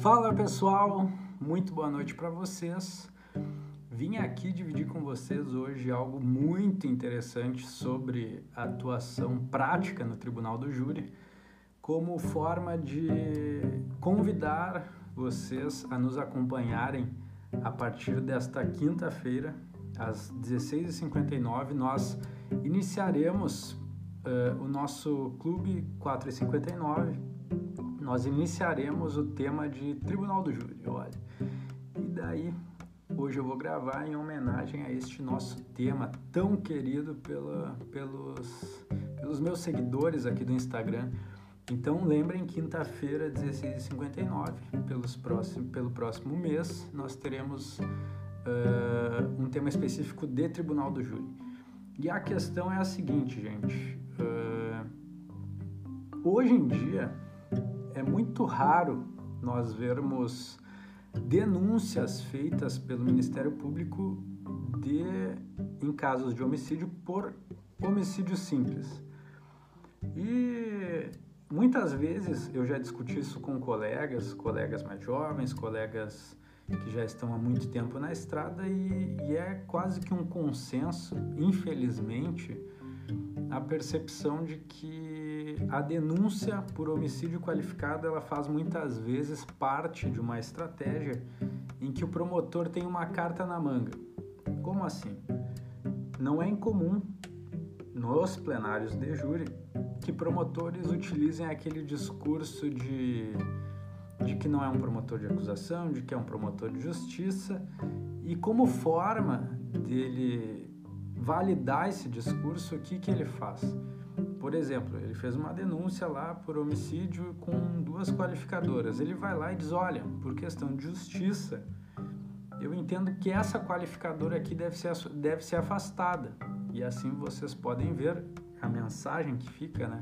Fala pessoal, muito boa noite para vocês. Vim aqui dividir com vocês hoje algo muito interessante sobre atuação prática no Tribunal do Júri, como forma de convidar vocês a nos acompanharem a partir desta quinta-feira, às 16h59, nós iniciaremos o nosso Clube 4h59, nós iniciaremos o tema de Tribunal do Júri, olha. E daí, hoje eu vou gravar em homenagem a este nosso tema tão querido pelos meus seguidores aqui do Instagram. Então, lembrem, quinta-feira, 16h59, pelo próximo mês, nós teremos um tema específico de Tribunal do Júri. E a questão é a seguinte, gente. Hoje em dia, é muito raro nós vermos denúncias feitas pelo Ministério Público em casos de homicídio por homicídio simples. E muitas vezes eu já discuti isso com colegas mais jovens, colegas que já estão há muito tempo na estrada e é quase que um consenso, infelizmente, a percepção de que a denúncia por homicídio qualificado ela faz muitas vezes parte de uma estratégia em que o promotor tem uma carta na manga. Como assim? Não é incomum nos plenários de júri que promotores utilizem aquele discurso de que não é um promotor de acusação, de que é um promotor de justiça, e como forma dele validar esse discurso, o que ele faz? Por exemplo, ele fez uma denúncia lá por homicídio com duas qualificadoras. Ele vai lá e diz, olha, por questão de justiça, eu entendo que essa qualificadora aqui deve ser afastada. E assim vocês podem ver a mensagem que fica, né?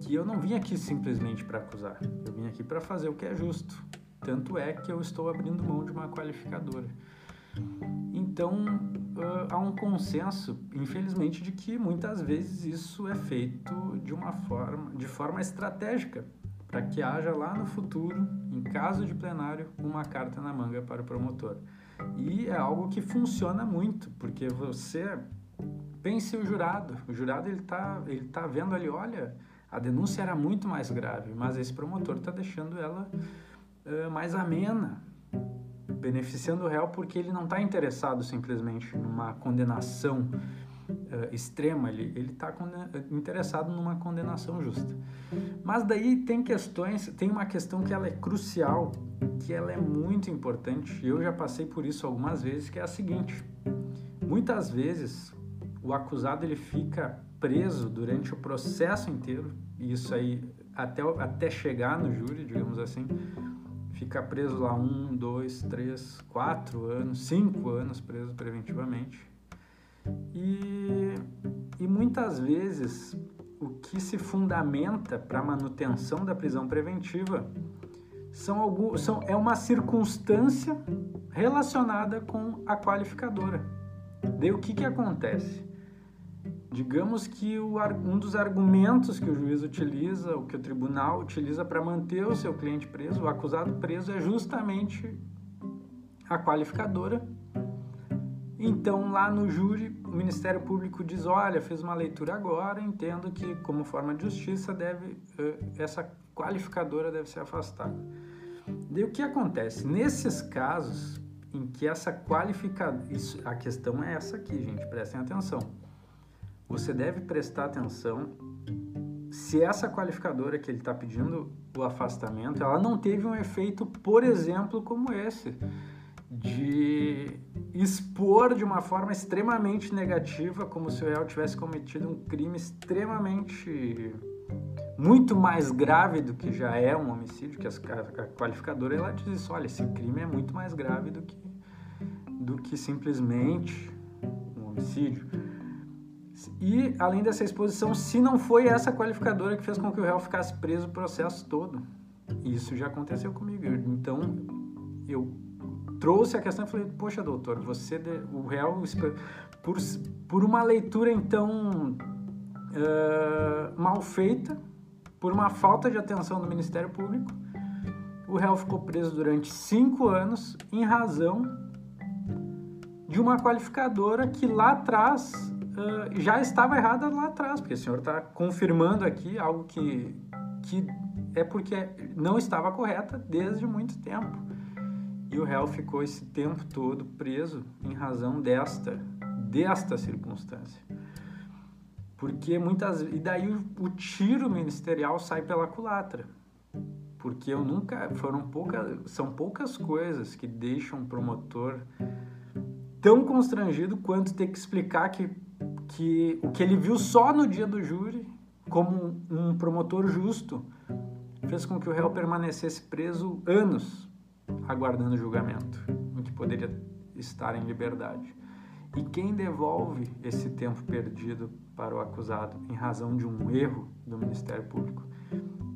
Que eu não vim aqui simplesmente para acusar, eu vim aqui para fazer o que é justo. Tanto é que eu estou abrindo mão de uma qualificadora. Então, há um consenso, infelizmente, de que muitas vezes isso é feito de forma estratégica, para que haja lá no futuro, em caso de plenário, uma carta na manga para o promotor. E é algo que funciona muito, porque você... Pense o jurado ele tá vendo ali, olha, a denúncia era muito mais grave, mas esse promotor está deixando ela mais amena, beneficiando o réu porque ele não está interessado simplesmente numa condenação extrema, ele está interessado numa condenação justa. Mas daí tem uma questão que ela é crucial, que ela é muito importante, e eu já passei por isso algumas vezes, que é a seguinte, muitas vezes... O acusado ele fica preso durante o processo inteiro, e isso aí até chegar no júri, digamos assim, fica preso lá 1, 2, 3, 4 anos, 5 anos preso preventivamente. E muitas vezes o que se fundamenta para a manutenção da prisão preventiva é uma circunstância relacionada com a qualificadora. Daí o que acontece? Digamos que um dos argumentos que o juiz utiliza, o que o tribunal utiliza para manter o seu cliente preso, o acusado preso, é justamente a qualificadora. Então, lá no júri, o Ministério Público diz, olha, fez uma leitura agora, entendo que, como forma de justiça, essa qualificadora deve ser afastada. Daí o que acontece? Nesses casos, em que essa qualificadora... A questão é essa aqui, gente, prestem atenção. Você deve prestar atenção se essa qualificadora que ele está pedindo o afastamento, ela não teve um efeito, por exemplo, como esse, de expor de uma forma extremamente negativa, como se o réu tivesse cometido um crime extremamente... muito mais grave do que já é um homicídio, que a qualificadora ela diz isso, olha, esse crime é muito mais grave do que simplesmente um homicídio. E, além dessa exposição, se não foi essa qualificadora que fez com que o réu ficasse preso o processo todo. Isso já aconteceu comigo. Então, eu trouxe a questão e falei, poxa, doutor, o réu, por uma leitura, então, mal feita, por uma falta de atenção do Ministério Público, o réu ficou preso durante 5 anos em razão de uma qualificadora que lá atrás já estava errada lá atrás, porque o senhor está confirmando aqui algo que é porque não estava correta desde muito tempo. E o réu ficou esse tempo todo preso em razão desta circunstância. Porque muitas... E daí o tiro ministerial sai pela culatra. Porque eu nunca... São poucas coisas que deixam um promotor tão constrangido quanto ter que explicar que o que ele viu só no dia do júri, como um promotor justo, fez com que o réu permanecesse preso anos, aguardando o julgamento, em que poderia estar em liberdade. E quem devolve esse tempo perdido para o acusado em razão de um erro do Ministério Público?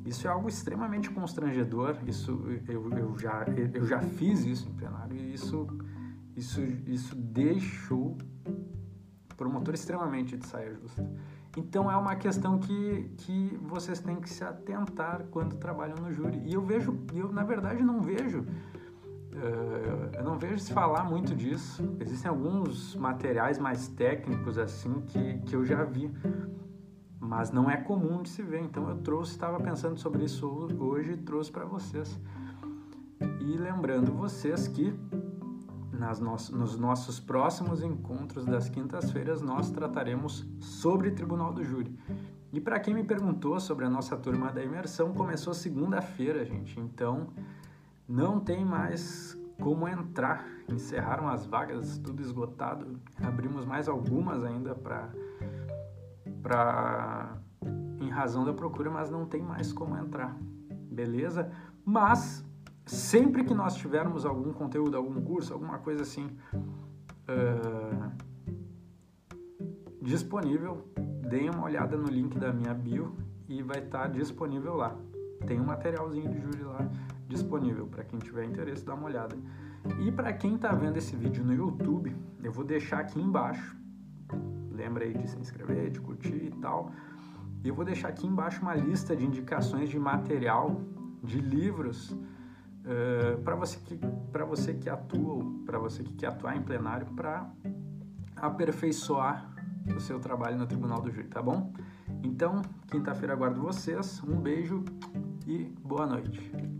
Isso é algo extremamente constrangedor. Isso, eu já fiz isso em plenário, e isso deixou o promotor extremamente de saia justa. Então é uma questão que vocês têm que se atentar quando trabalham no júri. E eu na verdade não vejo, se falar muito disso. Existem alguns materiais mais técnicos assim que eu já vi, mas não é comum de se ver. Então eu estava pensando sobre isso hoje e trouxe para vocês. E lembrando vocês que nos nossos próximos encontros das quintas-feiras, nós trataremos sobre Tribunal do Júri. E para quem me perguntou sobre a nossa turma da imersão, começou segunda-feira, gente. Então, não tem mais como entrar. Encerraram as vagas, tudo esgotado. Abrimos mais algumas ainda em razão da procura, mas não tem mais como entrar. Beleza? Mas... sempre que nós tivermos algum conteúdo, algum curso, alguma coisa assim disponível, deem uma olhada no link da minha bio e vai estar disponível lá. Tem um materialzinho de júri lá disponível, para quem tiver interesse, dá uma olhada. E para quem está vendo esse vídeo no YouTube, eu vou deixar aqui embaixo, lembra aí de se inscrever, de curtir e tal, e eu vou deixar aqui embaixo uma lista de indicações de material, de livros, para você que quer atuar em plenário, para aperfeiçoar o seu trabalho no Tribunal do Júri, tá bom? Então, quinta-feira aguardo vocês, um beijo e boa noite.